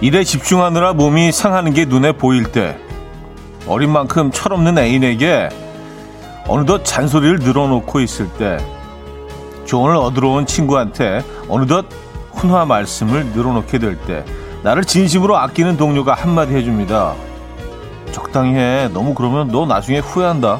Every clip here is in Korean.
일에 집중하느라 몸이 상하는 게 눈에 보일 때 어린 만큼 철없는 애인에게 어느덧 잔소리를 늘어놓고 있을 때 조언을 얻으러 온 친구한테 어느덧 훈화 말씀을 늘어놓게 될 때 나를 진심으로 아끼는 동료가 한마디 해줍니다. 적당히 해. 너무 그러면 너 나중에 후회한다.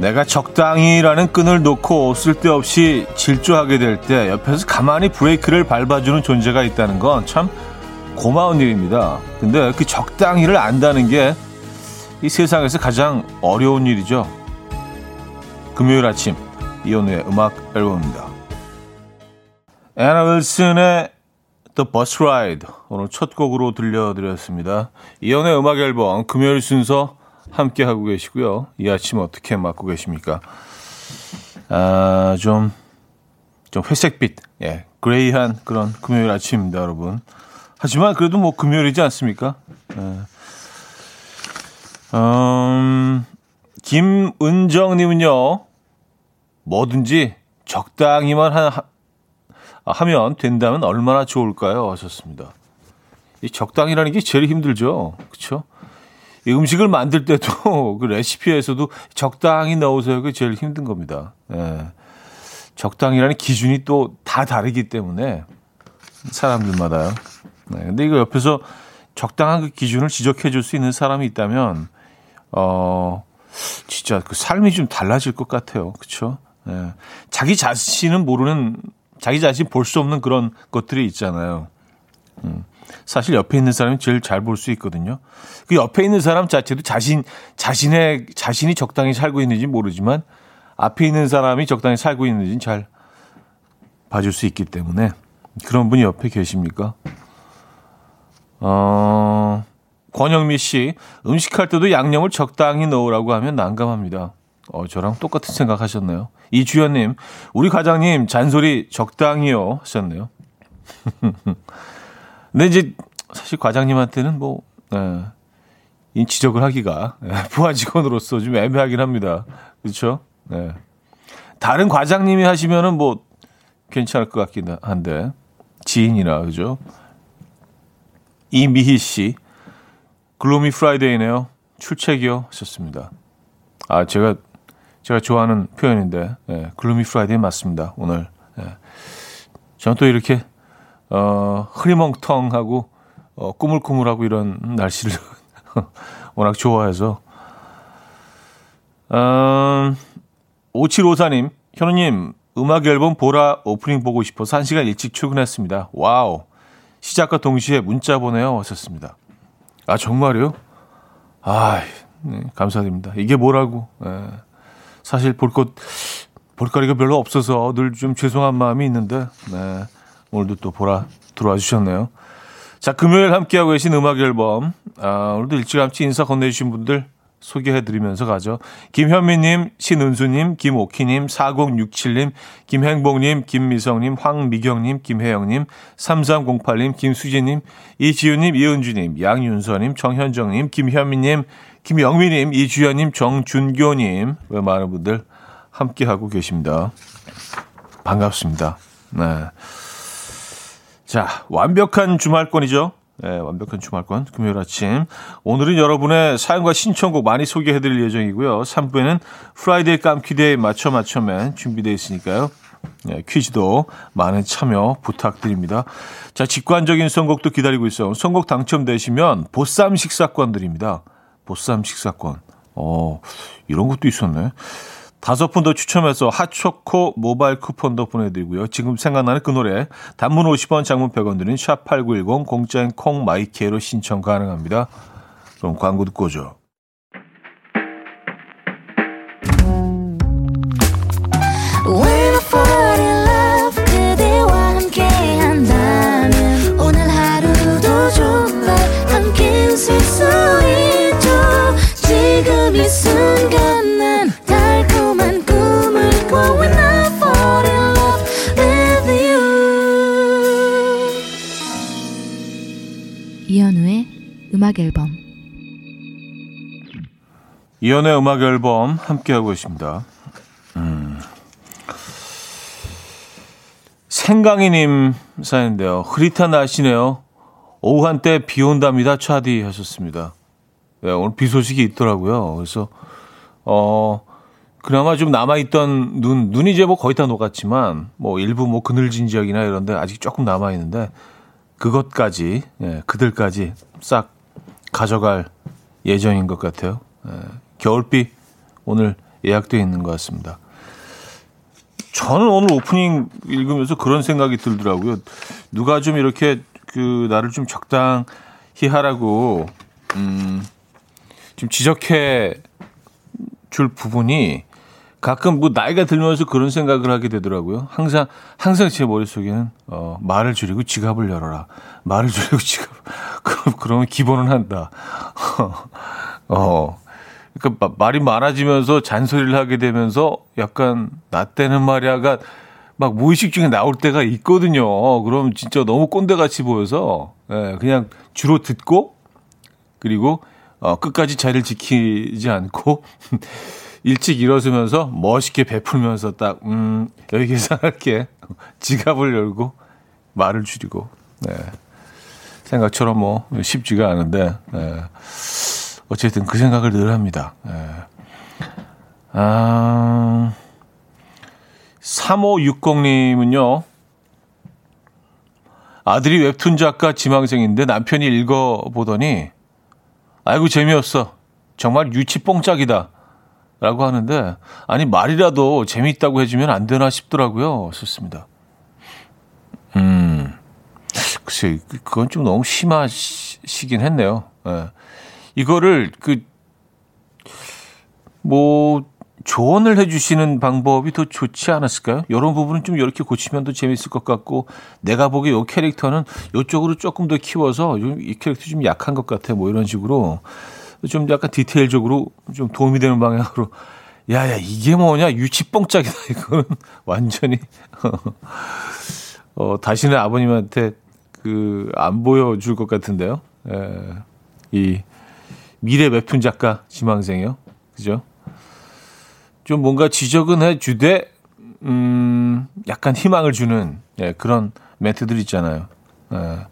내가 적당히라는 끈을 놓고 쓸데없이 질주하게 될 때 옆에서 가만히 브레이크를 밟아주는 존재가 있다는 건 참 고마운 일입니다. 근데 그 적당히를 안다는 게 이 세상에서 가장 어려운 일이죠. 금요일 아침 이현우의 음악 앨범입니다. 앤 윌슨의 The Bus Ride 오늘 첫 곡으로 들려드렸습니다. 이현우의 음악 앨범 금요일 순서 함께하고 계시고요. 이 아침 어떻게 맞고 계십니까? 좀 회색빛, 예, 그레이한 그런 금요일 아침입니다, 여러분. 하지만 그래도 뭐 금요일이지 않습니까? 예. 김은정님은요, 뭐든지 적당히만 하면 된다면 얼마나 좋을까요? 하셨습니다. 이 적당이라는 게 제일 힘들죠, 그렇죠? 이 음식을 만들 때도 그 레시피에서도 적당히 넣으세요. 그게 제일 힘든 겁니다. 예. 적당이라는 기준이 또 다 다르기 때문에 사람들마다요. 네. 근데 이거 옆에서 적당한 그 기준을 지적해 줄 수 있는 사람이 있다면 진짜 그 삶이 좀 달라질 것 같아요. 그렇죠? 예. 자기 자신은 모르는 자기 자신 볼 수 없는 그런 것들이 있잖아요. 사실 옆에 있는 사람이 제일 잘 볼 수 있거든요. 그 옆에 있는 사람 자체도 자신이 적당히 살고 있는지 모르지만 앞에 있는 사람이 적당히 살고 있는지는 잘 봐줄 수 있기 때문에 그런 분이 옆에 계십니까? 권영미 씨, 음식할 때도 양념을 적당히 넣으라고 하면 난감합니다. 저랑 똑같은 생각하셨네요. 이주연님, 우리 과장님 잔소리 적당히요 하셨네요. 근데 이제 사실 과장님한테는 뭐 이 지적을 하기가 부하 직원으로서 좀 애매하긴 합니다. 그렇죠? 예. 다른 과장님이 하시면은 뭐 괜찮을 것 같긴 한데 지인이라 그죠? 이미희 씨, 글로미 프라이데이네요. 출첵이요 하셨습니다. 아 제가 좋아하는 표현인데 예, 글로미 프라이데이 맞습니다. 오늘 예. 저는 또 이렇게 흐리멍텅하고 꾸물꾸물하고 이런 날씨를 워낙 좋아해서 5754님 현우님 음악 앨범 보라 오프닝 보고 싶어서 1시간 일찍 출근했습니다. 와우 시작과 동시에 문자 보내요 왔었습니다. 아 정말요? 아 네, 감사드립니다. 이게 뭐라고 네. 사실 볼거리가 별로 없어서 늘 좀 죄송한 마음이 있는데 네. 오늘도 또 보라 들어와 주셨네요. 자, 금요일 함께하고 계신 음악 앨범. 오늘도 일찌감치 인사 건네주신 분들 소개해드리면서 가죠. 김현미님, 신은수님, 김오키님, 4067님, 김행복님, 김미성님, 황미경님, 김혜영님, 3308님, 김수지님, 이지윤님, 이은주님, 양윤서님, 정현정님, 김현미님, 김영미님, 이주현님, 정준교님. 왜 많은 분들 함께하고 계십니다. 반갑습니다. 네. 자, 완벽한 주말권이죠. 네, 완벽한 주말권 금요일 아침. 오늘은 여러분의 사연과 신청곡 많이 소개해드릴 예정이고요. 3부에는 프라이데이 깜키데이 맞춰맨 준비되어 있으니까요. 네, 퀴즈도 많은 참여 부탁드립니다. 자, 직관적인 선곡도 기다리고 있어요. 선곡 당첨되시면 보쌈 식사권 드립니다. 보쌈 식사권. 이런 것도 있었네. 5분 더 추첨해서 핫초코 모바일 쿠폰도 보내드리고요. 지금 생각나는 그 노래 단문 50원 장문 100원 드린 샵8910 공짜인 콩마이케로 신청 가능합니다. 그럼 광고 듣고 오죠. 오늘 하루도 정말 함께 웃을 수 있죠. 지금 이 순간 난 음악 앨범. 이현우의 음악 앨범 함께하고 있습니다. 생강이님 사연인데요. 흐릿한 날씨네요. 오후 한때 비 온답니다. 차디 하셨습니다. 네, 오늘 비 소식이 있더라고요. 그래서 그나마 좀 남아있던 눈이 이제 뭐 거의 다 녹았지만 뭐 일부 뭐 그늘진 지역이나 이런데 아직 조금 남아있는데 그것까지 그들까지 싹 가져갈 예정인 것 같아요. 예, 겨울비 오늘 예약되어 있는 것 같습니다. 저는 오늘 오프닝 읽으면서 그런 생각이 들더라고요. 누가 좀 이렇게 그 나를 좀 적당히 하라고 좀 지적해 줄 부분이 가끔 뭐 나이가 들면서 그런 생각을 하게 되더라고요. 항상 제 머릿속에는 말을 줄이고 지갑을 열어라. 말을 줄이고 지갑. 그러면 기본은 한다. 그러니까 말이 많아지면서 잔소리를 하게 되면서 약간 나 때는 말이야가 막 무의식 중에 나올 때가 있거든요. 그럼 진짜 너무 꼰대같이 보여서 그냥 주로 듣고 그리고 끝까지 자리를 지키지 않고 일찍 일어서면서 멋있게 베풀면서 딱 여기 계산할게. 지갑을 열고 말을 줄이고. 네. 생각처럼 뭐 쉽지가 않은데 어쨌든 그 생각을 늘 합니다. 아, 3560님은요. 아들이 웹툰 작가 지망생인데 남편이 읽어보더니 아이고 재미없어. 정말 유치뽕짝이다. 라고 하는데 아니 말이라도 재미있다고 해주면 안 되나 싶더라고요. 좋습니다. 글쎄 그건 좀 너무 심하시긴 했네요. 예. 이거를 뭐 조언을 해주시는 방법이 더 좋지 않았을까요? 이런 부분은 좀 이렇게 고치면 더 재미있을 것 같고 내가 보기에 이 캐릭터는 이쪽으로 조금 더 키워서 이 캐릭터 좀 약한 것 같아. 뭐 이런 식으로 좀 약간 디테일적으로 좀 도움이 되는 방향으로 야야 이게 뭐냐 유치뽕짝이다 이거는 완전히 다시는 아버님한테 그 안 보여줄 것 같은데요. 예, 이 미래 웹툰 작가 지망생이요, 그죠? 좀 뭔가 지적은 해주되 약간 희망을 주는 그런 멘트들 있잖아요. 예,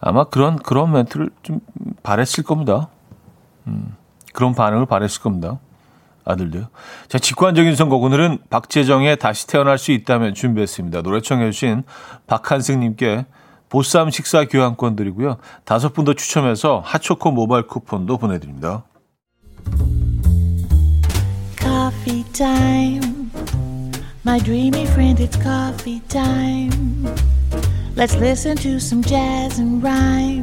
아마 그런 멘트를 좀 바랬을 겁니다. 그런 반응을 바랬을 겁니다. 아들도요. 자, 직관적인 선곡 오늘은 박재정의 다시 태어날 수 있다면 준비했습니다. 노래 청해 주신 박한승님께 보쌈 식사 교환권 드리고요. 5분 더 추첨해서 핫초코 모바일 쿠폰도 보내드립니다. Coffee time. My dreamy friend, it's coffee time. Let's listen to some jazz and rhyme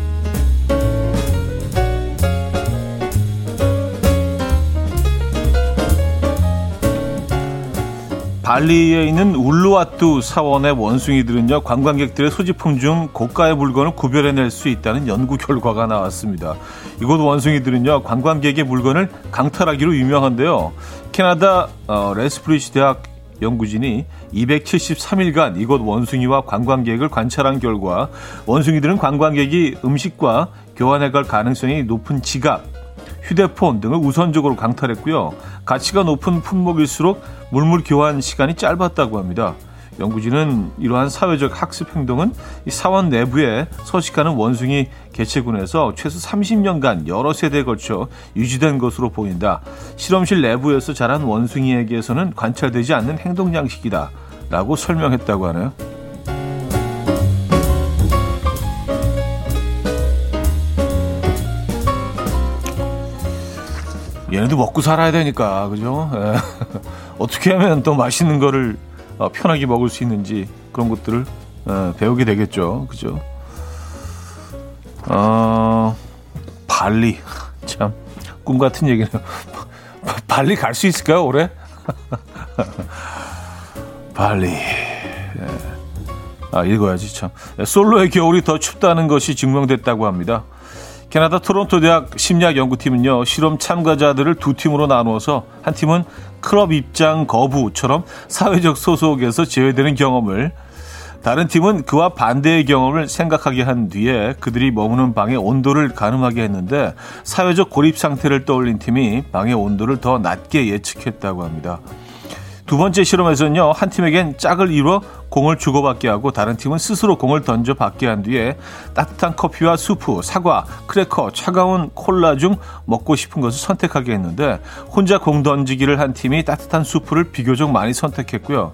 발리에 있는 울루와뚜 사원의 원숭이들은요, 관광객들의 소지품 중 고가의 물건을 구별해낼 수 있다는 연구 결과가 나왔습니다. 이곳 원숭이들은요, 관광객의 물건을 강탈하기로 유명한데요. 캐나다 레스프리시 대학 연구진이 273일간 이곳 원숭이와 관광객을 관찰한 결과 원숭이들은 관광객이 음식과 교환해갈 가능성이 높은 지갑, 휴대폰 등을 우선적으로 강탈했고요. 가치가 높은 품목일수록 물물 교환 시간이 짧았다고 합니다. 연구진은 이러한 사회적 학습 행동은 사원 내부에 서식하는 원숭이 개체군에서 최소 30년간 여러 세대에 걸쳐 유지된 것으로 보인다. 실험실 내부에서 자란 원숭이에게서는 관찰되지 않는 행동 양식이다. 라고 설명했다고 하네요. 얘네도 먹고 살아야 되니까, 그죠? 어떻게 하면 또 맛있는 거를 편하게 먹을 수 있는지 그런 것들을 배우게 되겠죠, 그죠? 발리 참 꿈 같은 얘기네요. 발리 갈 수 있을까요 올해? 발리. 아, 읽어야지 참. 솔로의 겨울이 더 춥다는 것이 증명됐다고 합니다. 캐나다 토론토 대학 심리학 연구팀은요, 실험 참가자들을 두 팀으로 나누어서 한 팀은 클럽 입장 거부처럼 사회적 소속에서 제외되는 경험을, 다른 팀은 그와 반대의 경험을 생각하게 한 뒤에 그들이 머무는 방의 온도를 가늠하게 했는데, 사회적 고립 상태를 떠올린 팀이 방의 온도를 더 낮게 예측했다고 합니다. 두 번째 실험에서는요, 한 팀에겐 짝을 이뤄 공을 주고받게 하고 다른 팀은 스스로 공을 던져 받게 한 뒤에 따뜻한 커피와 수프, 사과, 크래커, 차가운 콜라 중 먹고 싶은 것을 선택하게 했는데, 혼자 공 던지기를 한 팀이 따뜻한 수프를 비교적 많이 선택했고요.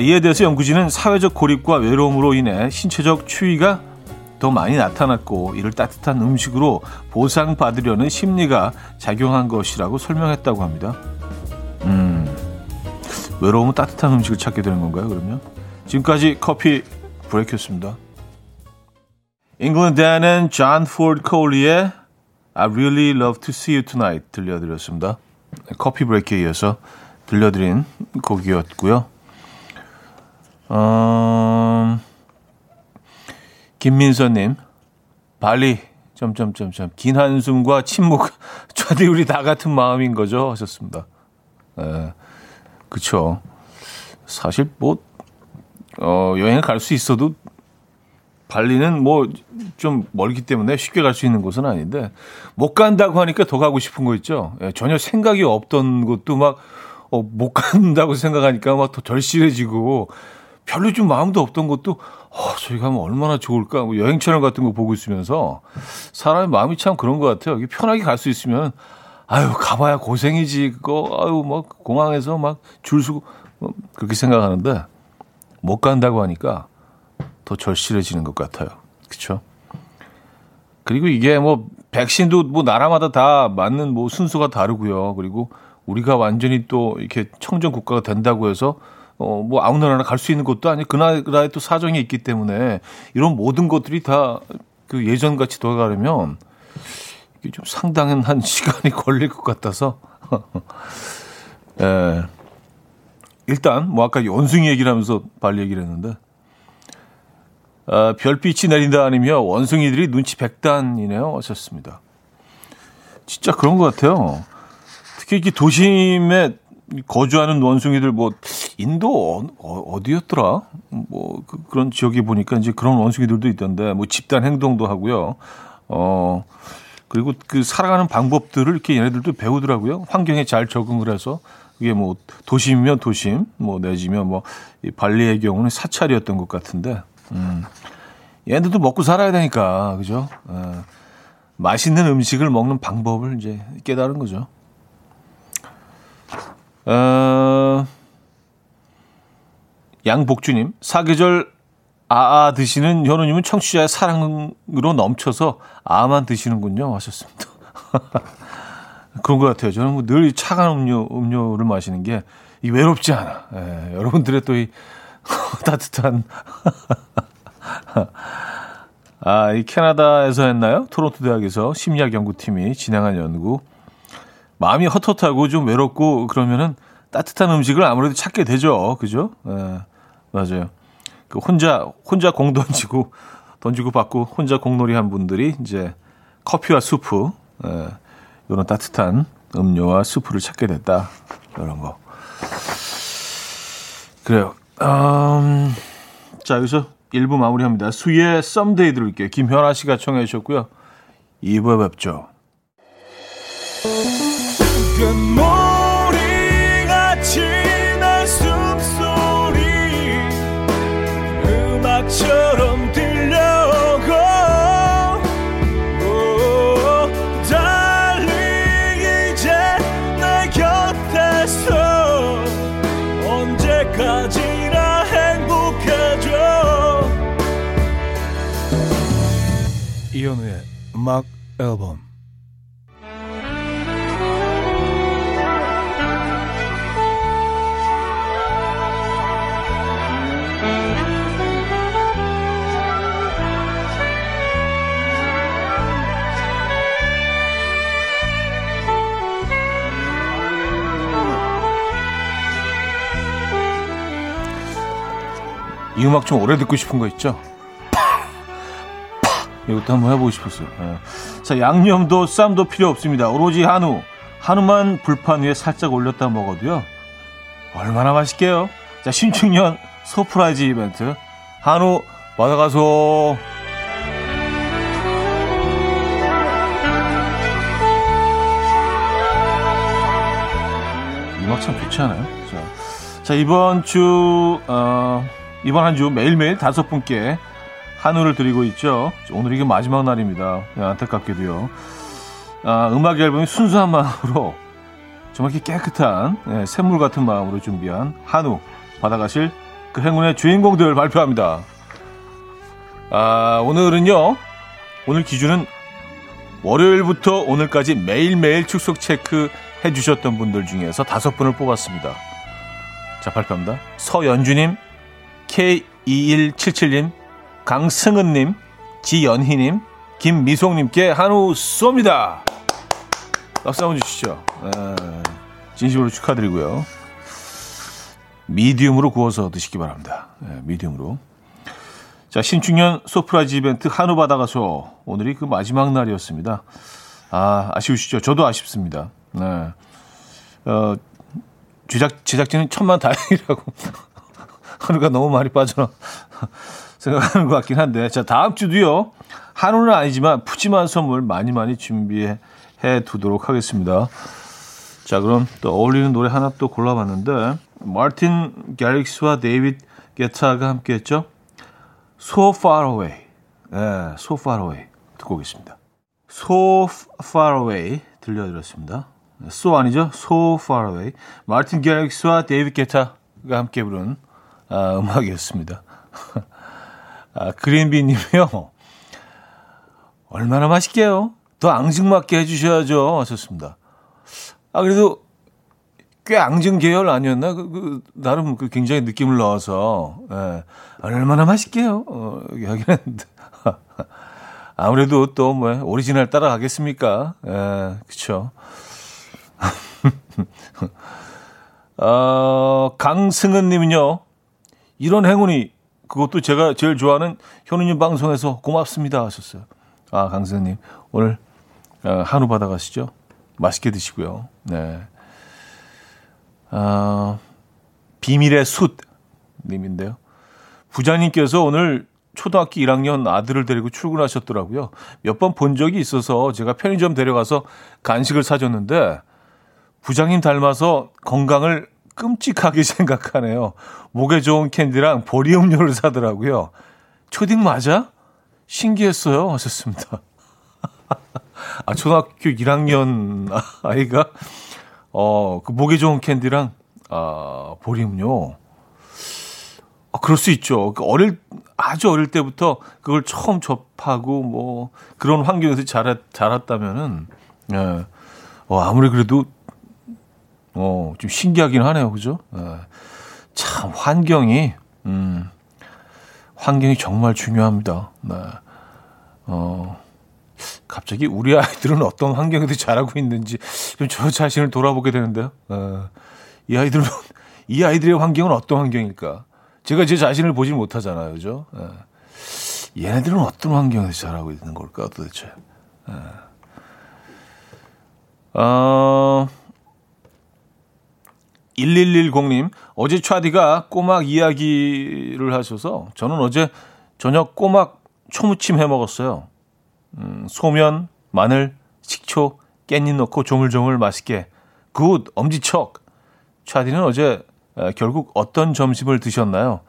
이에 대해서 연구진은 사회적 고립과 외로움으로 인해 신체적 추위가 더 많이 나타났고, 이를 따뜻한 음식으로 보상받으려는 심리가 작용한 것이라고 설명했다고 합니다. 외로움은 따뜻한 음식을 찾게 되는 건가요, 그러면? 지금까지 커피 브레이크였습니다. 잉글랜드 앤 존 포드 콜리의 I really love to see you tonight 들려드렸습니다. 커피 브레이크에 이어서 들려드린 곡이었고요. 김민서님, 발리 긴 한숨과 침묵, 저도 우리 다 같은 마음인 거죠 하셨습니다. 그렇죠. 사실 뭐 여행 갈 수 있어도 발리는 뭐 좀 멀기 때문에 쉽게 갈 수 있는 곳은 아닌데, 못 간다고 하니까 더 가고 싶은 거 있죠. 예, 전혀 생각이 없던 곳도 막 못 간다고 생각하니까 막 더 절실해지고, 별로 좀 마음도 없던 것도 저기 가면 얼마나 좋을까, 뭐 여행 채널 같은 거 보고 있으면서 사람의 마음이 참 그런 것 같아요. 편하게 갈 수 있으면 가봐야 고생이지 그거, 막 공항에서 막 줄 서고 그렇게 생각하는데, 못 간다고 하니까 더 절실해지는 것 같아요. 그렇죠? 그리고 이게 뭐 백신도 뭐 나라마다 다 맞는 뭐 순서가 다르고요. 그리고 우리가 완전히 또 이렇게 청정 국가가 된다고 해서 뭐 아무 나라나 갈 수 있는 것도 아니고, 그 나라에 또 사정이 있기 때문에 이런 모든 것들이 다 그 예전 같이 돌아가려면 좀 상당한 한 시간이 걸릴 것 같아서 일단 뭐 아까 원숭이 얘기를 하면서 발리 얘기를 했는데, 별빛이 내린다 아니며 원숭이들이 눈치 백단이네요 하셨습니다. 진짜 그런 것 같아요. 특히 이렇게 도심에 거주하는 원숭이들, 뭐 인도 어디였더라? 뭐 그런 지역에 보니까 이제 그런 원숭이들도 있던데, 뭐 집단 행동도 하고요. 그리고 그 살아가는 방법들을 이렇게 얘네들도 배우더라고요. 환경에 잘 적응을 해서, 이게 뭐 도심이면 도심, 뭐 내지면 뭐 이 발리의 경우는 사찰이었던 것 같은데, 얘네들도 먹고 살아야 되니까, 그죠? 맛있는 음식을 먹는 방법을 이제 깨달은 거죠. 양복주님, 사계절 아아 드시는 현우님은 청취자의 사랑으로 넘쳐서 아만 드시는군요 하셨습니다. 그런 것 같아요. 저는 뭐 늘 차가운 음료를 마시는 게 이 외롭지 않아. 예, 여러분들의 또 이 따뜻한 이 캐나다에서 했나요? 토론토 대학에서 심리학 연구팀이 진행한 연구. 마음이 헛헛하고 좀 외롭고 그러면은 따뜻한 음식을 아무래도 찾게 되죠, 그죠? 예, 맞아요. 그 혼자 공 던지고 받고 혼자 공놀이 한 분들이 이제 커피와 수프, 이런 따뜻한 음료와 수프를 찾게 됐다, 이런 거. 그래요. 자, 여기서 1부 마무리합니다. 수의 썸데이 들을게요. 김현아 씨가 청해 주셨고요. 2부에 뵙죠. 머리같이 날 숨소리 음악처럼 들려오고, 달리 이제 내 곁에서 언제까지나 행복해져. 이현우의 음악 앨범. 이 음악 좀 오래 듣고 싶은 거 있죠? 이것도 한번 해보고 싶었어요. 네. 자, 양념도 쌈도 필요 없습니다. 오로지 한우. 한우만 불판 위에 살짝 올렸다 먹어도요. 얼마나 맛있게요. 자, 신축년 서프라이즈 이벤트. 한우 받아가소. 이 막 참 좋지 않아요? 자, 이번 주, 이번 한 주 매일매일 5분께 한우를 드리고 있죠. 오늘 이게 마지막 날입니다. 안타깝게도요. 아, 음악 앨범이 순수한 마음으로 정확히 깨끗한 예, 샘물 같은 마음으로 준비한 한우 받아가실 그 행운의 주인공들 발표합니다. 아, 오늘은요. 오늘 기준은 월요일부터 오늘까지 매일매일 출석 체크 해주셨던 분들 중에서 5분을 뽑았습니다. 자, 발표합니다. 서연주님, K2177님, 강승은님, 지연희님, 김미송님께 한우 쏩니다. 박수 한번 주시죠. 진심으로 축하드리고요. 미디움으로 구워서 드시기 바랍니다. 미디움으로. 자, 신축년 서프라이즈 이벤트 한우 받아가서 오늘이 그 마지막 날이었습니다. 아, 아쉬우시죠? 저도 아쉽습니다. 네. 제작진은 천만 다행이라고 한우가 너무 많이 빠져나 생각하는 것 같긴 한데, 자, 다음 주도요 한우는 아니지만 푸짐한 선물 많이 준비해 두도록 하겠습니다. 자, 그럼 또 어울리는 노래 하나 또 골라봤는데, 마틴 게릭스와 데이빗 게타가 함께했죠. So Far Away. 네, So Far Away 듣고 오겠습니다. So Far Away 들려드렸습니다. So 아니죠? So Far Away. 마틴 게릭스와 데이빗 게타가 함께 부른 음악이었습니다. 아, 그린비님이요. 얼마나 맛있게요? 더 앙증맞게 해주셔야죠. 하셨습니다. 아, 그래도 꽤 앙증 계열 아니었나? 나름 굉장히 느낌을 넣어서, 예. 얼마나 맛있게요? 하긴 했는데. 아무래도 또 뭐, 오리지널 따라가겠습니까? 예, 그쵸. 강승은님은요, 이런 행운이, 그것도 제가 제일 좋아하는 현우님 방송에서 고맙습니다. 하셨어요. 아, 강승은님, 오늘 한우 받아가시죠. 맛있게 드시고요. 네. 비밀의 숫님인데요. 부장님께서 오늘 초등학교 1학년 아들을 데리고 출근하셨더라고요. 몇 번 본 적이 있어서 제가 편의점 데려가서 간식을 사줬는데 부장님 닮아서 건강을 끔찍하게 생각하네요. 목에 좋은 캔디랑 보리 음료를 사더라고요. 초딩 맞아? 신기했어요. 하셨습니다. 아, 초등학교 1학년 아이가 그 목에 좋은 캔디랑 보리 음료. 아, 그럴 수 있죠. 아주 어릴 때부터 그걸 처음 접하고 뭐 그런 환경에서 자랐다면은 예. 아무리 그래도 좀 신기하긴 하네요. 그죠? 예. 참 환경이 정말 중요합니다. 네. 갑자기 우리 아이들은 어떤 환경에도 자라고 있는지 좀 저 자신을 돌아보게 되는데요. 이 아이들의 환경은 어떤 환경일까? 제가 제 자신을 보질 못하잖아요, 그죠? 얘네들은 어떤 환경에서 자라고 있는 걸까 도대체? 어, 1110님, 어제 차디가 꼬막 이야기를 하셔서 저는 어제 저녁 꼬막 초무침 해 먹었어요. 소면, 마늘, 식초, 깻잎 넣고 조물조물 맛있게. 굿, 엄지척. 차디는 어제 결국 어떤 점심을 드셨나요?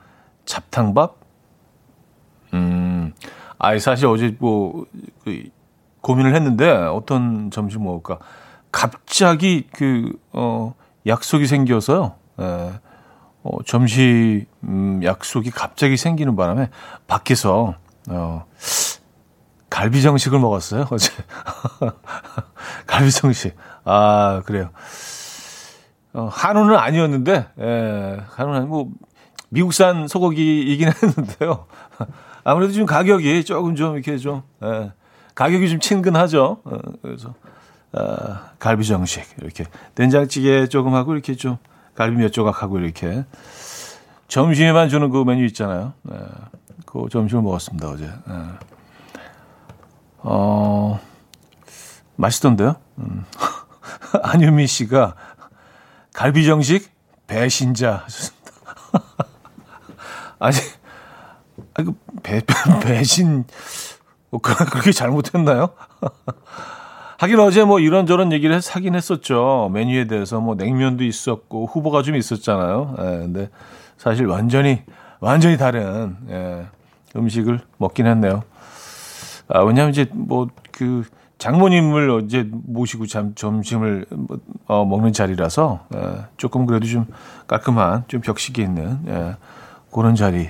잡탕밥? 사실 어제 뭐 고민을 했는데 어떤 점심 먹을까? 갑자기 약속이 생겨서요. 점심 약속이 갑자기 생기는 바람에 밖에서 갈비 정식을 먹었어요, 어제. 갈비 정식. 아, 그래요. 한우는 아니었는데, 예, 한우는 아니고, 미국산 소고기이긴 했는데요. 아무래도 지금 가격이 조금 좀 이렇게 좀, 예, 가격이 좀 친근하죠. 그래서, 갈비 정식. 이렇게. 된장찌개 조금 하고, 이렇게 좀, 갈비 몇 조각하고, 이렇게. 점심에만 주는 그 메뉴 있잖아요. 예, 그 점심을 먹었습니다, 어제. 예. 맛있던데요? 안유미 씨가 갈비정식 배신자 하셨습니다. 아니, 이거 배신, 그렇게 잘못했나요? 하긴 어제 뭐 이런저런 얘기를 하긴 했었죠. 메뉴에 대해서 뭐 냉면도 있었고 후보가 좀 있었잖아요. 예, 근데 사실 완전히 다른, 예, 음식을 먹긴 했네요. 아, 왜냐면 이제 뭐 그 장모님을 이제 모시고 점심을 먹는 자리라서, 예, 조금 그래도 좀 깔끔한, 좀 벽식이 있는, 예, 그런 자리.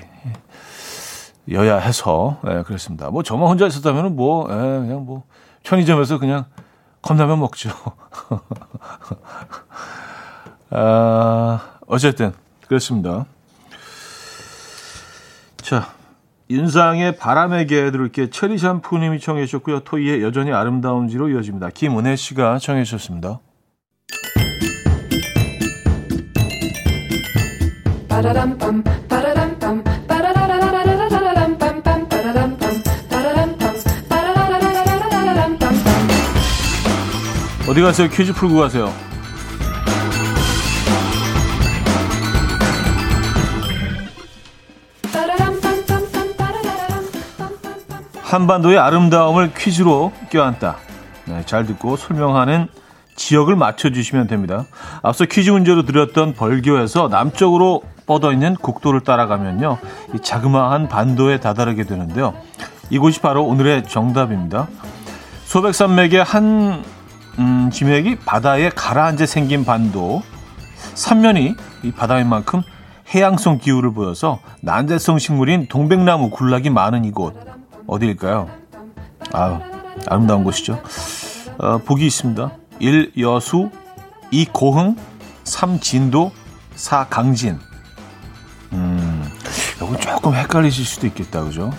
여야 해서, 예, 그랬습니다. 뭐 저만 혼자 있었다면 뭐, 예, 그냥 뭐 편의점에서 그냥 컵라면 먹죠. 아, 어쨌든 그렇습니다. 자, 윤상의 바람에게 들을게 체리 샴푸님이 청해 주셨고요. 토이의 여전히 아름다운지로 이어집니다. 김은혜 씨가 청해 주셨습니다. 빠라람밤 빠라람밤 어디 가세요? 퀴즈 풀고 가세요. 한반도의 아름다움을 퀴즈로 껴안다. 네, 잘 듣고 설명하는 지역을 맞춰주시면 됩니다. 앞서 퀴즈 문제로 드렸던 벌교에서 남쪽으로 뻗어있는 국도를 따라가면요, 이 자그마한 반도에 다다르게 되는데요. 이곳이 바로 오늘의 정답입니다. 소백산맥의 한 지맥이 바다에 가라앉아 생긴 반도, 삼면이 이 바다인 만큼 해양성 기후를 보여서 난대성 식물인 동백나무 군락이 많은 이곳 어디일까요? 아, 아름다운 곳이죠. 복이 있습니다. 1. 여수, 2. 고흥, 3. 진도, 4. 강진. 이건 조금 헷갈리실 수도 있겠다, 그죠?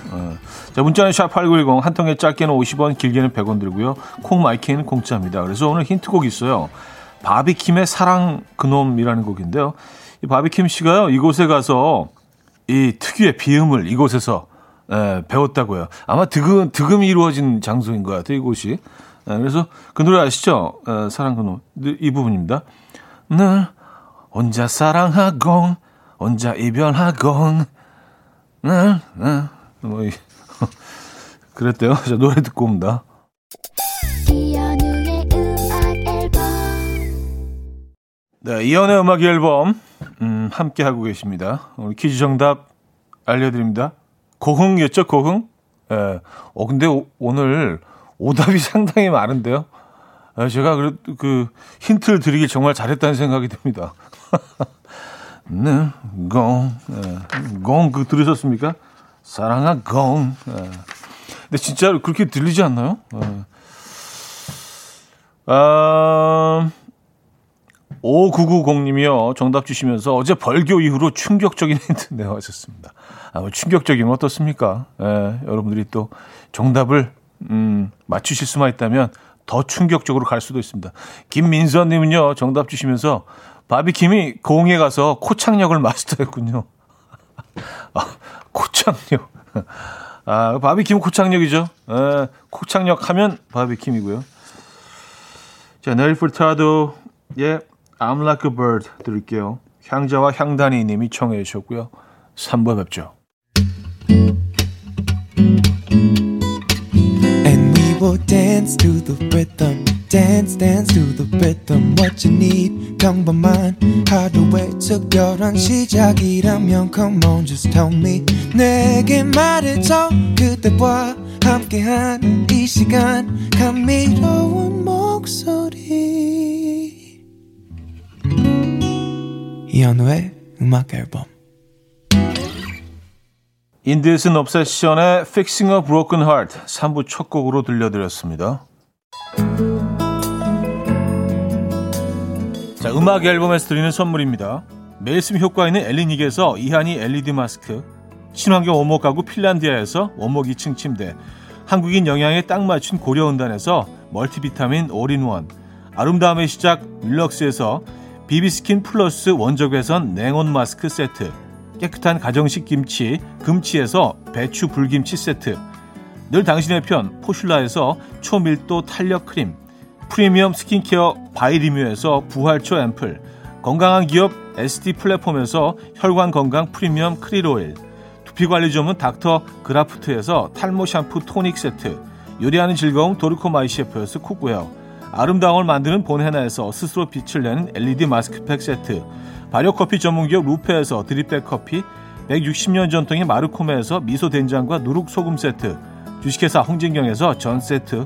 자, 문자는 샵8910, 한 통에 짧게는 50원, 길게는 100원 들고요. 콩 마이킹은 공짜입니다. 그래서 오늘 힌트곡이 있어요. 바비킴의 사랑 그놈이라는 곡인데요. 이 바비킴 씨가요, 이곳에 가서 이 특유의 비음을 이곳에서, 예, 배웠다고요. 아마 득음이 이루어진 장소인 것 같아요, 이곳이. 예, 그래서 그 노래 아시죠? 예, 사랑 그놈. 이 부분입니다. 늘 혼자 사랑하고 혼자 이별하고 뭐 그랬대요. 자, 노래 듣고 옵니다. 네, 이현우의 음악 앨범 함께 하고 계십니다. 오늘 퀴즈 정답 알려드립니다. 고흥이었죠, 고흥? 예. 근데 오늘 오답이 상당히 많은데요. 아, 제가 그 힌트를 드리길 정말 잘했다는 생각이 듭니다. 네, 공, 예. 공, 그 들으셨습니까? 사랑아, 공. 예. 근데 진짜로 그렇게 들리지 않나요? 예. 아, 5990님이요. 정답 주시면서 어제 벌교 이후로 충격적인 힌트 내왔었습니다. 아, 뭐 충격적이면 어떻습니까? 예, 여러분들이 또 정답을 맞추실 수만 있다면 더 충격적으로 갈 수도 있습니다. 김민서님은요. 정답 주시면서 바비킴이 고흥에 가서 코창력을 마스터했군요. 아, 코창력. 아, 바비킴 코창력이죠. 예, 코창력 하면 바비킴이고요. 자, 네리풀타도의 I'm like a bird 들을게요. 향자와 향단이 님이 청해 주셨고요. 3번 뵙죠. And we will dance to the rhythm. Dance, dance to the rhythm. What you need, come by mine. 하루의 특별한 시작이라면 come on, just tell me. 내게 말해줘. 그대와 함께한 이 시간. 감미로운 목소리. 이현우의 음악 앨범. 인디슨 옵세션의 Fixing a Broken Heart 3부 첫 곡으로 들려드렸습니다. 자, 음악 앨범에서 드리는 선물입니다. 매일 쓰면 효과 있는 엘리닉에서 이하니 LED 마스크, 친환경 원목 가구 핀란디아에서 원목 2층 침대, 한국인 영양에 딱 맞춘 고려은단에서 멀티비타민 올인원, 아름다움의 시작 윌럭스에서 비비스킨 플러스 원적외선 냉온 마스크 세트, 깨끗한 가정식 김치 금치에서 배추 불김치 세트, 늘 당신의 편 포슐라에서 초밀도 탄력 크림, 프리미엄 스킨케어 바이리뮤에서 부활초 앰플, 건강한 기업 SD 플랫폼에서 혈관 건강 프리미엄 크릴 오일, 두피 관리 전문 닥터 그라프트에서 탈모 샴푸 토닉 세트, 요리하는 즐거움 도르코 마이 셰프에서 쿡웨어, 아름다움을 만드는 본헤나에서 스스로 빛을 내는 LED 마스크팩 세트, 발효커피 전문기업 루페에서 드립백 커피, 160년 전통의 마르코메에서 미소된장과 누룩소금 세트, 주식회사 홍진경에서 전세트,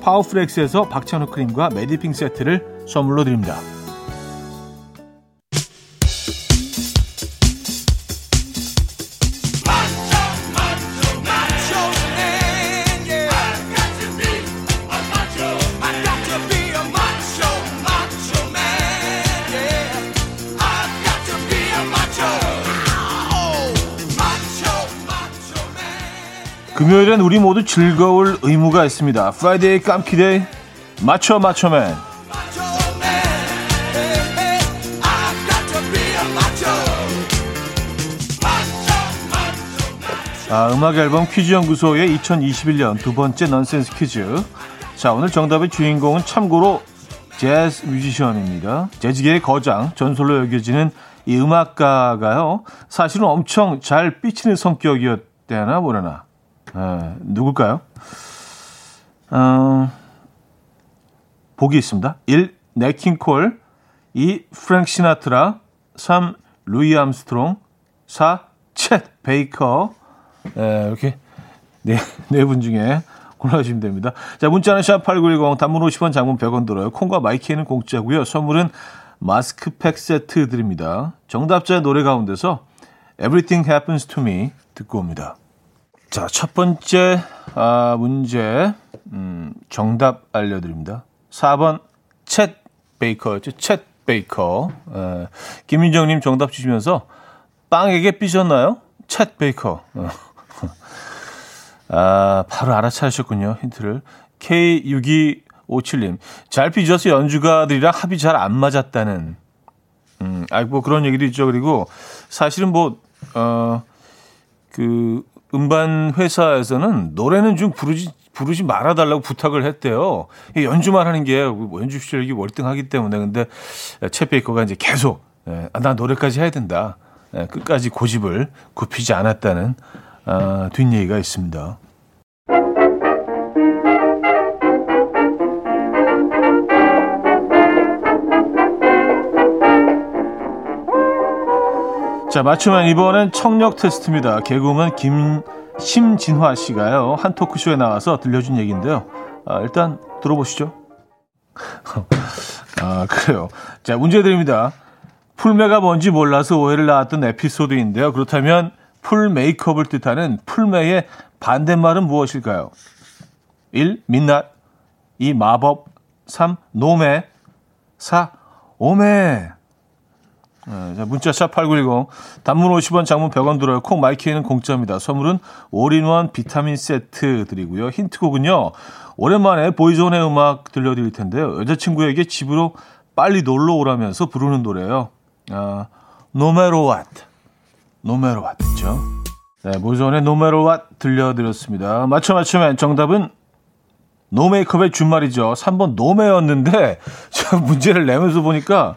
파워프렉스에서 박찬호 크림과 메디핑 세트를 선물로 드립니다. 금요일엔 우리 모두 즐거울 의무가 있습니다. 프라이데이 깜키데이 마초맨. 아, 음악 앨범 퀴즈 연구소의 2021년 두 번째 넌센스 퀴즈. 자, 오늘 정답의 주인공은 참고로 재즈 뮤지션입니다. 재즈계의 거장, 전설로 여겨지는 이 음악가가요, 사실은 엄청 잘 삐치는 성격이었대나 뭐래나. 누굴까요? 보기 있습니다. 1. 네킹콜, 2. 프랭크 시나트라, 3. 루이 암스트롱, 4. 챗 베이커. 이렇게 네 분 중에 골라주시면 됩니다. 자, 문자는 샵8910, 단문 50원, 장문 100원 들어요. 콩과 마이키에는 공짜고요. 선물은 마스크팩 세트 드립니다. 정답자의 노래 가운데서 Everything Happens to Me 듣고 옵니다. 자, 첫 번째 문제 정답 알려드립니다. 4번 챗 베이커였죠. 챗 베이커. 김민정님 정답 주시면서 빵에게 삐졌나요? 챗 베이커. 바로 알아차리셨군요. 힌트를. K6257님. 잘 삐져서 연주가들이랑 합이 잘 안 맞았다는. 뭐 그런 얘기도 있죠. 그리고 사실은 음반 회사에서는 노래는 좀 부르지 말아달라고 부탁을 했대요. 연주만 하는 게 연주 실력이 월등하기 때문에. 근데 챗 베이커가 이제 계속 나 노래까지 해야 된다. 끝까지 고집을 굽히지 않았다는 뒷얘기가 있습니다. 자, 맞추면 이번엔 청력 테스트입니다. 개그우먼 심진화 씨가요, 한 토크쇼에 나와서 들려준 얘기인데요. 일단 들어보시죠. 그래요. 자, 문제 드립니다. 풀메가 뭔지 몰라서 오해를 낳았던 에피소드인데요. 그렇다면 풀 메이크업을 뜻하는 풀메의 반대말은 무엇일까요? 1. 민낯, 2. 마법, 3. 노메, 4. 오메. 자, 문자 샵8910, 단문 50원, 장문 100원 들어요. 콩 마이키에는 공짜입니다. 선물은 올인원 비타민 세트 드리고요. 힌트곡은요, 오랜만에 보이존의 음악 들려드릴 텐데요, 여자친구에게 집으로 빨리 놀러 오라면서 부르는 노래예요. No matter what. No matter what 듣죠. 네, 보이존의 No matter what 들려드렸습니다. 맞춰맞추면 정답은 노 메이크업의 준말이죠. 3번 노메였는데 문제를 내면서 보니까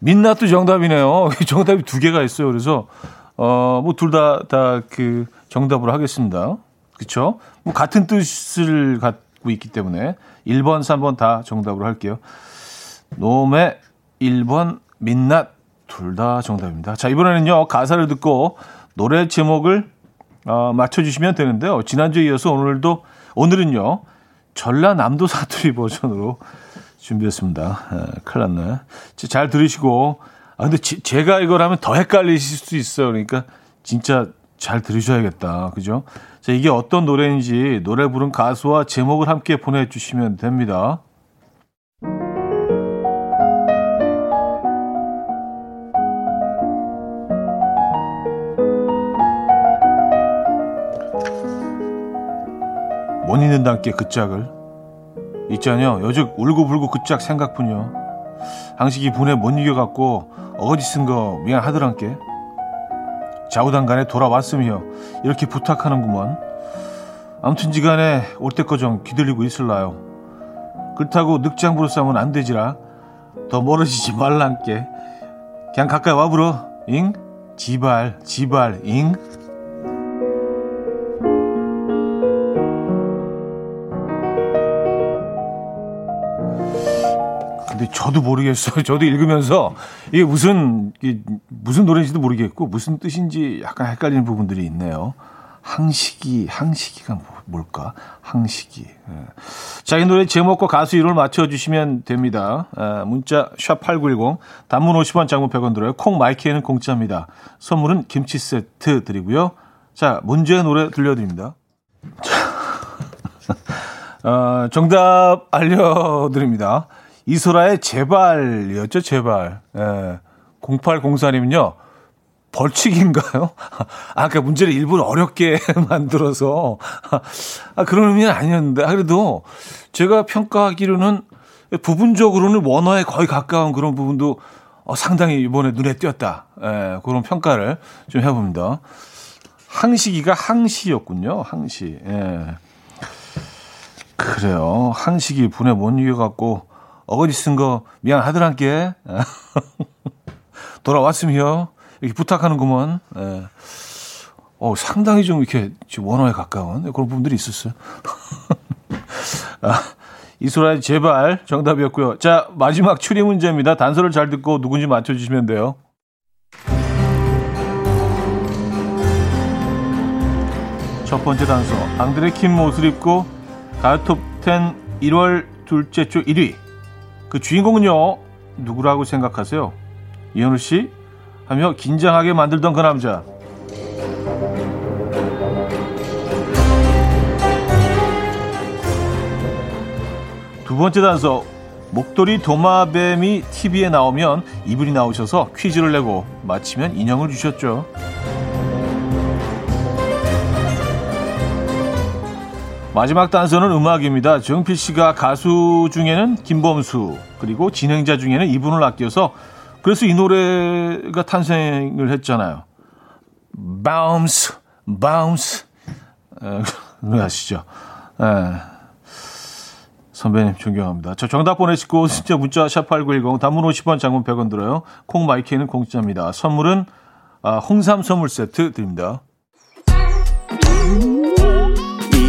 민낯도 정답이네요. 정답이 두 개가 있어요. 그래서 뭐 둘 다 그 정답으로 하겠습니다. 그렇죠? 뭐 같은 뜻을 갖고 있기 때문에 1번, 3번 다 정답으로 할게요. 노메 1번, 민낯 둘 다 정답입니다. 자, 이번에는요, 가사를 듣고 노래 제목을 맞춰주시면 되는데요. 지난주에 이어서 오늘은요 전라남도 사투리 버전으로 준비했습니다. 큰일 났네. 잘 들으시고. 근데 제가 이걸 하면 더 헷갈리실 수 있어요. 그러니까 진짜 잘 들으셔야겠다. 그죠? 자, 이게 어떤 노래인지 노래 부른 가수와 제목을 함께 보내주시면 됩니다. 못 잊는 단께 그 짝을 있잖여 요즘 울고불고 그 짝 생각뿐이여 항식이 분에 못 이겨갖고 어거지 쓴 거 미안하더란께 좌우당간에 돌아왔으며 이렇게 부탁하는구먼. 아무튼지간에 올 때껏 좀 기들리고 있을라요. 그렇다고 늑장부로 싸면 안 되지라 더 멀어지지 말란께 그냥 가까이 와불어 잉 지발 지발 잉. 근데 저도 모르겠어요. 저도 읽으면서 이게 무슨 노래인지도 모르겠고 무슨 뜻인지 약간 헷갈리는 부분들이 있네요. 항식이가 뭘까? 항식이. 자, 이 노래 제목과 가수 이름을 맞춰주시면 됩니다. 문자 샵 8910 단문 50원 장문 100원 들어요. 콩 마이키에는 공짜입니다. 선물은 김치 세트 드리고요. 자, 문제의 노래 들려드립니다. 정답 알려드립니다. 이소라의 제발이었죠, 제발. 0804님은요, 벌칙인가요? 아, 그러니까 문제를 일부러 어렵게 만들어서. 아, 그런 의미는 아니었는데. 그래도 제가 평가하기로는 부분적으로는 원어에 거의 가까운 그런 부분도 상당히 이번에 눈에 띄었다. 예, 그런 평가를 좀 해봅니다. 항시기가 항시였군요, 항시. 예. 그래요. 항시기 분에 못 이겨갖고 어거지 쓴 거 미안하더란께 돌아왔으며 이렇게 부탁하는구먼. 예. 상당히 좀 이렇게 원어에 가까운 그런 부분들이 있었어요. 이소라의 제발 정답이었고요. 자, 마지막 추리 문제입니다. 단서를 잘 듣고 누군지 맞춰주시면 돼요. 첫 번째 단서, 앙드레 킴 옷을 입고 가요 톱10 1월 둘째 주 1위. 그 주인공은요, 누구라고 생각하세요? 이현우 씨? 하며 긴장하게 만들던 그 남자. 두 번째 단서, 목도리 도마뱀이 TV에 나오면 이분이 나오셔서 퀴즈를 내고 마치면 인형을 주셨죠. 마지막 단서는 음악입니다. 정필 씨가 가수 중에는 김범수, 그리고 진행자 중에는 이분을 아껴서 그래서 이 노래가 탄생을 했잖아요. Bounce, Bounce. 노래 아시죠? 선배님 존경합니다. 저 정답 보내시고 진짜 문자 #8910 단문 50원 장문 100원 들어요. 콩 마이키는 공짜입니다. 선물은 홍삼 선물 세트 드립니다.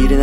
이른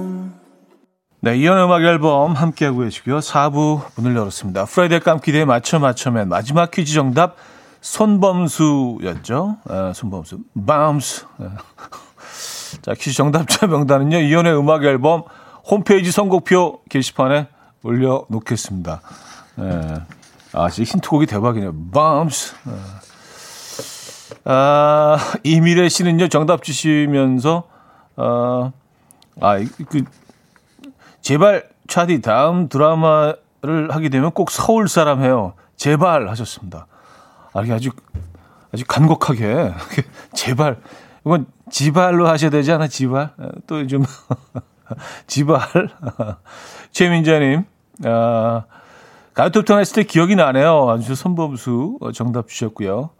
네, 이현우 음악 앨범 함께하고 계시고요. 4부 문을 열었습니다. 프라이데이 깜키대의 맞춰맨 마지막 퀴즈 정답 손범수였죠. 손범수. 밤스. 자, 퀴즈 정답자 명단은요, 이현우의 음악 앨범 홈페이지 선곡표 게시판에 올려놓겠습니다. 진짜 힌트곡이 대박이네요. 밤스. 이미래 씨는요, 정답 주시면서 제발 차디 다음 드라마를 하게 되면 꼭 서울 사람 해요. 제발 하셨습니다. 아주 간곡하게 제발. 이건 지발로 하셔야 되지 않아? 지발. 또 좀 지발. 최민자님, 가요톱텐 했을 때 기억이 나네요. 아주 손범수 정답 주셨고요.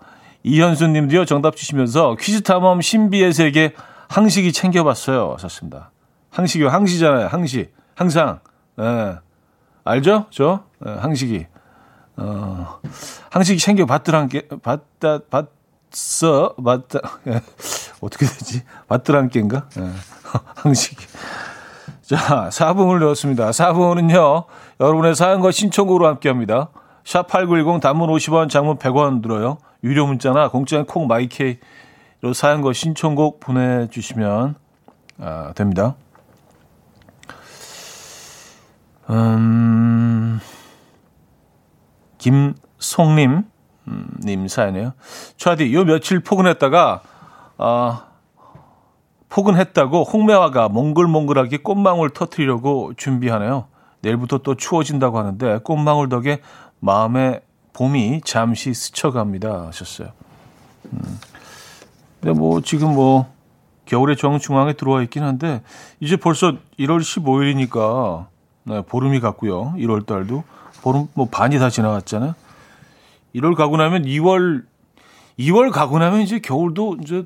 이현수님도요 정답 주시면서 퀴즈 탐험 신비의 세계 항식이 챙겨봤어요 하셨습니다. 항식이요. 항시잖아요. 항시. 항상. 예. 알죠? 저? 예, 항식이. 항식이 챙겨봤더란께, 봤다. 예. 어떻게 되지? 봤더란께인가? 예. 항식이. 자, 4부문을 열었습니다. 4부문은요, 여러분의 사연과 신청곡으로 함께합니다. 샵8910 단문 50원, 장문 100원 들어요. 유료 문자나 공짜인 콩 마이케이로 사연과 신청곡 보내주시면 됩니다. 김송님 님 사연이에요. 차디, 요 며칠 포근했다가 포근했다고 홍매화가 몽글몽글하게 꽃망울 터트리려고 준비하네요. 내일부터 또 추워진다고 하는데 꽃망울 덕에 마음의 봄이 잠시 스쳐갑니다 하셨어요. 근데 뭐 지금 뭐 겨울의 정중앙에 들어와 있긴 한데 이제 벌써 1월 15일이니까 네, 보름이 갔고요. 1월 달도 보름 뭐 반이 다 지나갔잖아요. 1월 가고 나면 2월 가고 나면 이제 겨울도 이제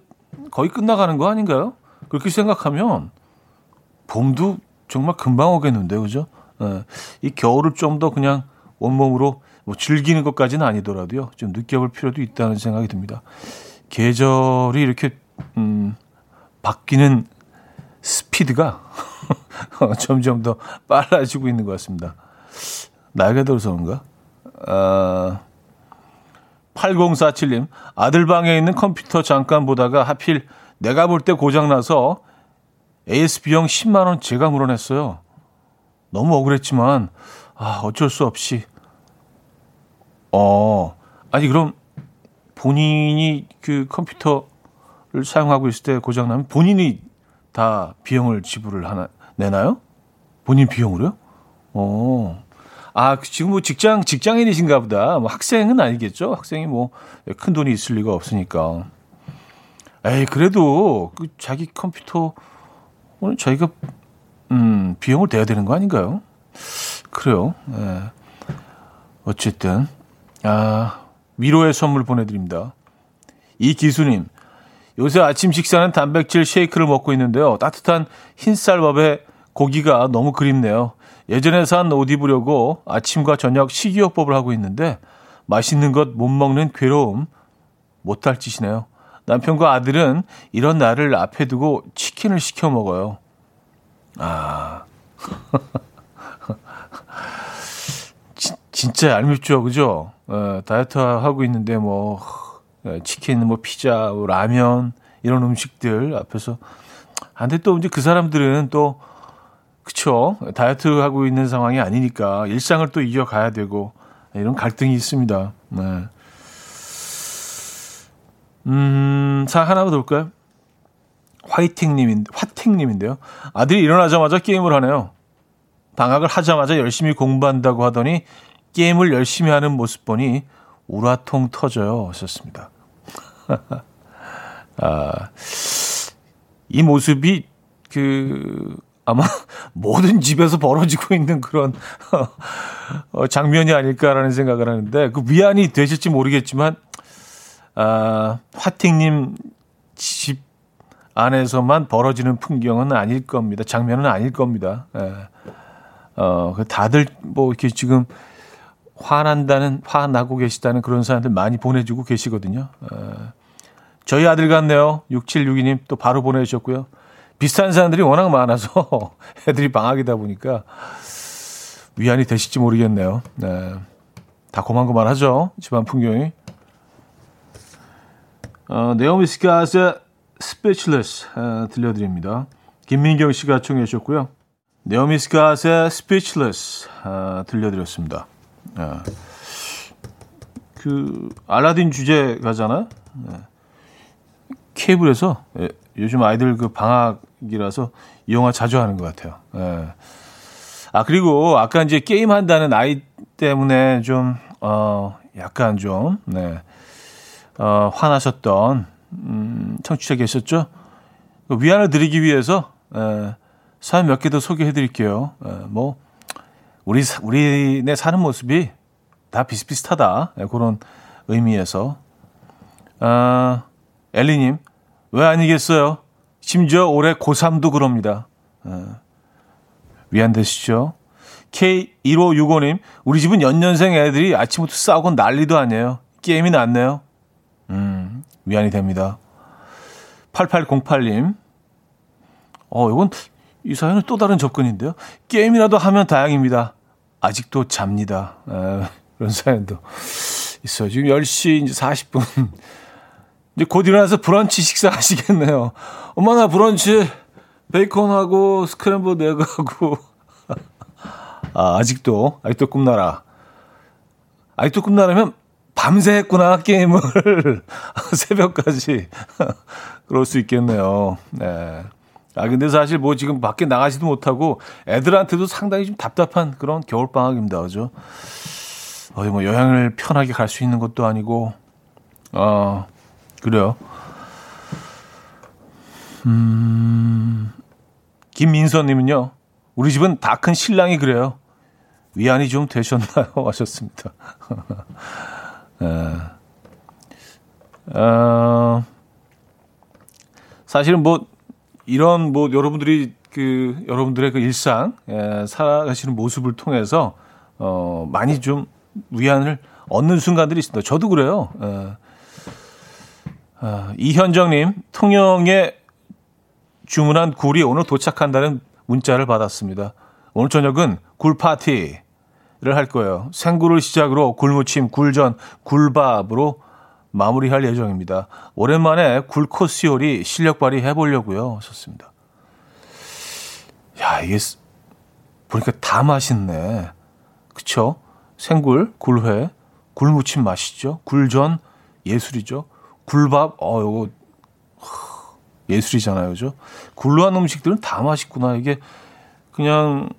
거의 끝나가는 거 아닌가요? 그렇게 생각하면 봄도 정말 금방 오겠는데, 그죠? 네, 이 겨울을 좀 더 그냥 온몸으로 뭐 즐기는 것까지는 아니더라도요, 좀 느껴볼 필요도 있다는 생각이 듭니다. 계절이 이렇게 바뀌는 스피드가 점점 더 빨라지고 있는 것 같습니다. 나이가 들어서 그런가? 8047님, 아들 방에 있는 컴퓨터 잠깐 보다가 하필 내가 볼 때 고장나서 ASB형 10만 원 제가 물어냈어요. 너무 억울했지만 어쩔 수 없이. 아니 그럼 본인이 그 컴퓨터를 사용하고 있을 때 고장나면 본인이 다 비용을 지불을 하나 내나요? 본인 비용으로요? 지금 뭐 직장인이신가 보다. 뭐 학생은 아니겠죠? 학생이 뭐 큰 돈이 있을 리가 없으니까. 에이, 그래도 그 자기 컴퓨터는 저희가 비용을 대야 되는 거 아닌가요? 그래요. 예. 어쨌든 위로의 선물 보내드립니다. 이 기수님, 요새 아침 식사는 단백질 쉐이크를 먹고 있는데요. 따뜻한 흰쌀밥에 고기가 너무 그립네요. 예전에 산 옷 입으려고 아침과 저녁 식이요법을 하고 있는데 맛있는 것 못 먹는 괴로움 못할 짓이네요. 남편과 아들은 이런 날을 앞에 두고 치킨을 시켜 먹어요. 진짜 얄밉죠, 그죠? 다이어트 하고 있는데 뭐 치킨, 뭐 피자, 뭐 라면 이런 음식들 앞에서. 근데 또 이제 그 사람들은 또 그쵸, 다이어트 하고 있는 상황이 아니니까 일상을 또 이어가야 되고 이런 갈등이 있습니다. 네. 하나만 더 볼까요? 화팅님인데요. 아들이 일어나자마자 게임을 하네요. 방학을 하자마자 열심히 공부한다고 하더니 게임을 열심히 하는 모습 보니 우라통 터져요. 하셨습니다. 이 모습이 아마 모든 집에서 벌어지고 있는 그런 장면이 아닐까라는 생각을 하는데 그 위안이 되실지 모르겠지만 화팅님 집 안에서만 벌어지는 풍경은 아닐 겁니다. 장면은 아닐 겁니다. 예. 다들 뭐 이렇게 지금 화나고 계시다는 그런 사람들 많이 보내주고 계시거든요. 저희 아들 같네요. 6762님 또 바로 보내주셨고요. 비슷한 사람들이 워낙 많아서 애들이 방학이다 보니까 위안이 되실지 모르겠네요. 네. 달콤한거만 하죠, 집안 풍경이. 네오미 스카스의 스피치리스 들려드립니다. 김민경 씨가 청해 주셨고요. 네오미 스카스의 스피치리스 들려드렸습니다. 그 알라딘 주제 가잖아요. 네. 케이블에서 요즘 아이들 그 방학이라서 이 영화 자주 하는 것 같아요. 예. 그리고 아까 이제 게임 한다는 아이 때문에 좀, 약간 좀, 네, 화나셨던, 청취자 계셨죠? 위안을 드리기 위해서, 사연 몇 개 더 소개해 드릴게요. 뭐, 우리네 사는 모습이 다 비슷비슷하다. 그런 의미에서. 엘리님, 왜 아니겠어요? 심지어 올해 고3도 그럽니다. 위안되시죠? K1565님, 우리 집은 연년생 애들이 아침부터 싸우고 난리도 아니에요. 게임이 낫네요. 위안이 됩니다. 8808님, 이건 이 사연은 또 다른 접근인데요. 게임이라도 하면 다행입니다. 아직도 잡니다. 아, 그런 사연도 있어요. 지금 10시 이제 40분. 이제 곧 일어나서 브런치 식사하시겠네요. 엄마 나 브런치 베이컨하고 스크램블 에그하고. 아, 아직도 꿈나라. 아직도 꿈나라면 밤새 했구나, 게임을. 새벽까지. 그럴 수 있겠네요. 네. 아, 근데 사실 뭐 지금 밖에 나가지도 못하고 애들한테도 상당히 좀 답답한 그런 겨울방학입니다. 그죠? 어디 뭐 여행을 편하게 갈 수 있는 것도 아니고, 그래요. 김민서님은요, 우리 집은 다 큰 신랑이 그래요. 위안이 좀 되셨나요? 하셨습니다. 사실은 뭐, 이런 뭐, 여러분들의 그 일상, 살아가시는 모습을 통해서, 많이 좀 위안을 얻는 순간들이 있습니다. 저도 그래요. 이현정님, 통영에 주문한 굴이 오늘 도착한다는 문자를 받았습니다. 오늘 저녁은 굴 파티를 할 거예요. 생굴을 시작으로 굴무침, 굴전, 굴밥으로 마무리할 예정입니다. 오랜만에 굴코스 요리 실력 발휘해보려고요. 좋습니다. 야, 이게 보니까 다 맛있네. 그쵸? 생굴, 굴회, 굴무침 맛있죠? 굴전 예술이죠? 굴밥, 요거 예술이잖아요. 그죠? 굴로 한 음식들은 다 맛있구나. 이게 그냥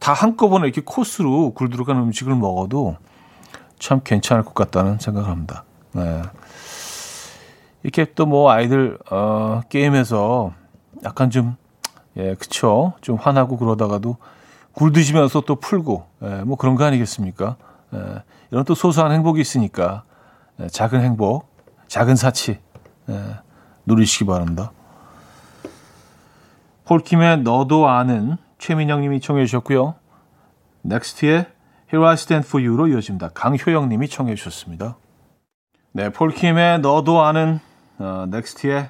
다 한꺼번에 이렇게 코스로 굴 들어간 음식을 먹어도 참 괜찮을 것 같다는 생각을 합니다. 네. 이렇게 또 뭐 아이들 게임에서 약간 좀 그쵸? 좀 화나고 그러다가도 굴 드시면서 또 풀고 뭐 그런 거 아니겠습니까? 이런 또 소소한 행복이 있으니까 작은 행복, 작은 사치 누리시기 바랍니다. 폴킴의 너도 아는 최민영님이 청해 주셨고요. 넥스트의 Here I Stand For You로 이어집니다. 강효영님이 청해 주셨습니다. 네, 폴킴의 너도 아는 넥스트의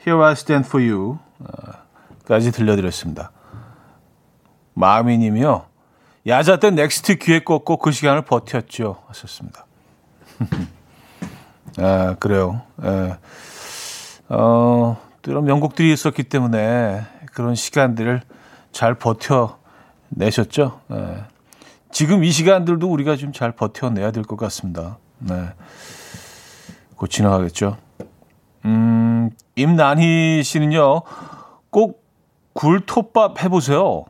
Here I Stand For You 까지 들려드렸습니다. 마미님이요. 야자 때 넥스트 귀에 꽂고 그 시간을 버텼죠. 하셨습니다. 아, 그래요. 예. 또 이런 명곡들이 있었기 때문에 그런 시간들을 잘 버텨내셨죠. 예. 지금 이 시간들도 우리가 좀 잘 버텨내야 될 것 같습니다. 네. 곧 지나가겠죠. 임난희 씨는요, 꼭 굴톱밥 해보세요.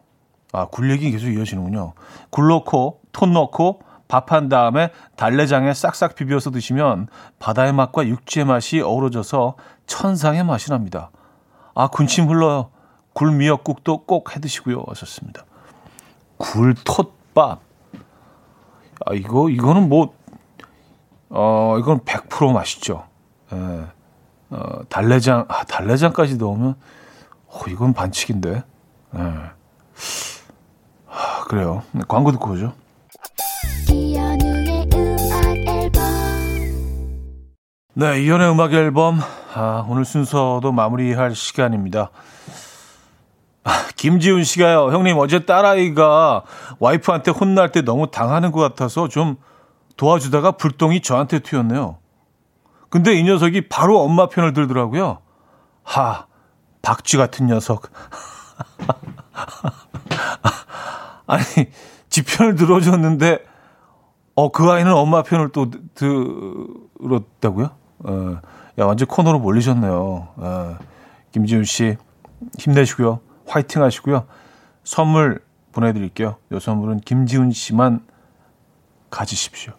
아, 굴 얘기 계속 이어지는군요. 굴 넣고, 톳 넣고, 밥한 다음에 달래장에 싹싹 비벼서 드시면 바다의 맛과 육지의 맛이 어우러져서 천상의 맛이 납니다. 아, 군침 흘러요. 굴 미역국도 꼭 해드시고요. 하셨습니다. 굴 톳밥. 아, 이거는 뭐, 이건 100% 맛있죠. 예. 달래장까지 넣으면, 이건 반칙인데. 예. 아, 그래요. 광고 듣고 오죠. 네, 이현우의 음악 앨범. 아, 오늘 순서도 마무리할 시간입니다. 김지훈 씨가요, 형님 어제 딸아이가 와이프한테 혼날 때 너무 당하는 것 같아서 좀 도와주다가 불똥이 저한테 튀었네요. 근데 이 녀석이 바로 엄마 편을 들더라고요. 하, 박쥐 같은 녀석. 아니, 지 편을 들어줬는데 그 아이는 엄마 편을 또 들었다고요? 야, 완전 코너로 몰리셨네요. 김지훈 씨, 힘내시고요. 화이팅 하시고요. 선물 보내드릴게요. 이 선물은 김지훈 씨만 가지십시오.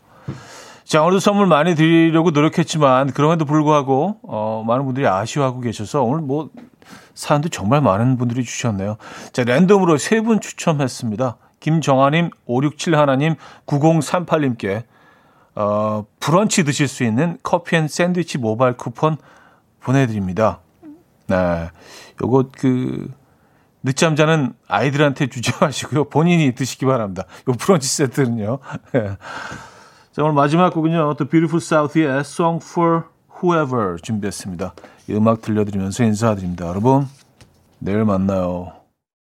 자, 오늘도 선물 많이 드리려고 노력했지만 그럼에도 불구하고 많은 분들이 아쉬워하고 계셔서 오늘 뭐 사연도 정말 많은 분들이 주셨네요. 자, 랜덤으로 3분 추첨했습니다. 김정아님, 5671님, 9038님께 브런치 드실 수 있는 커피 앤 샌드위치 모바일 쿠폰 보내드립니다. 네, 요거 늦잠 자는 아이들한테 주지 마시고요. 본인이 드시기 바랍니다. 요 브런치 세트는요. 자, 오늘 마지막 곡은요. The Beautiful South의 Song for Whoever 준비했습니다. 이 음악 들려드리면서 인사드립니다. 여러분, 내일 만나요.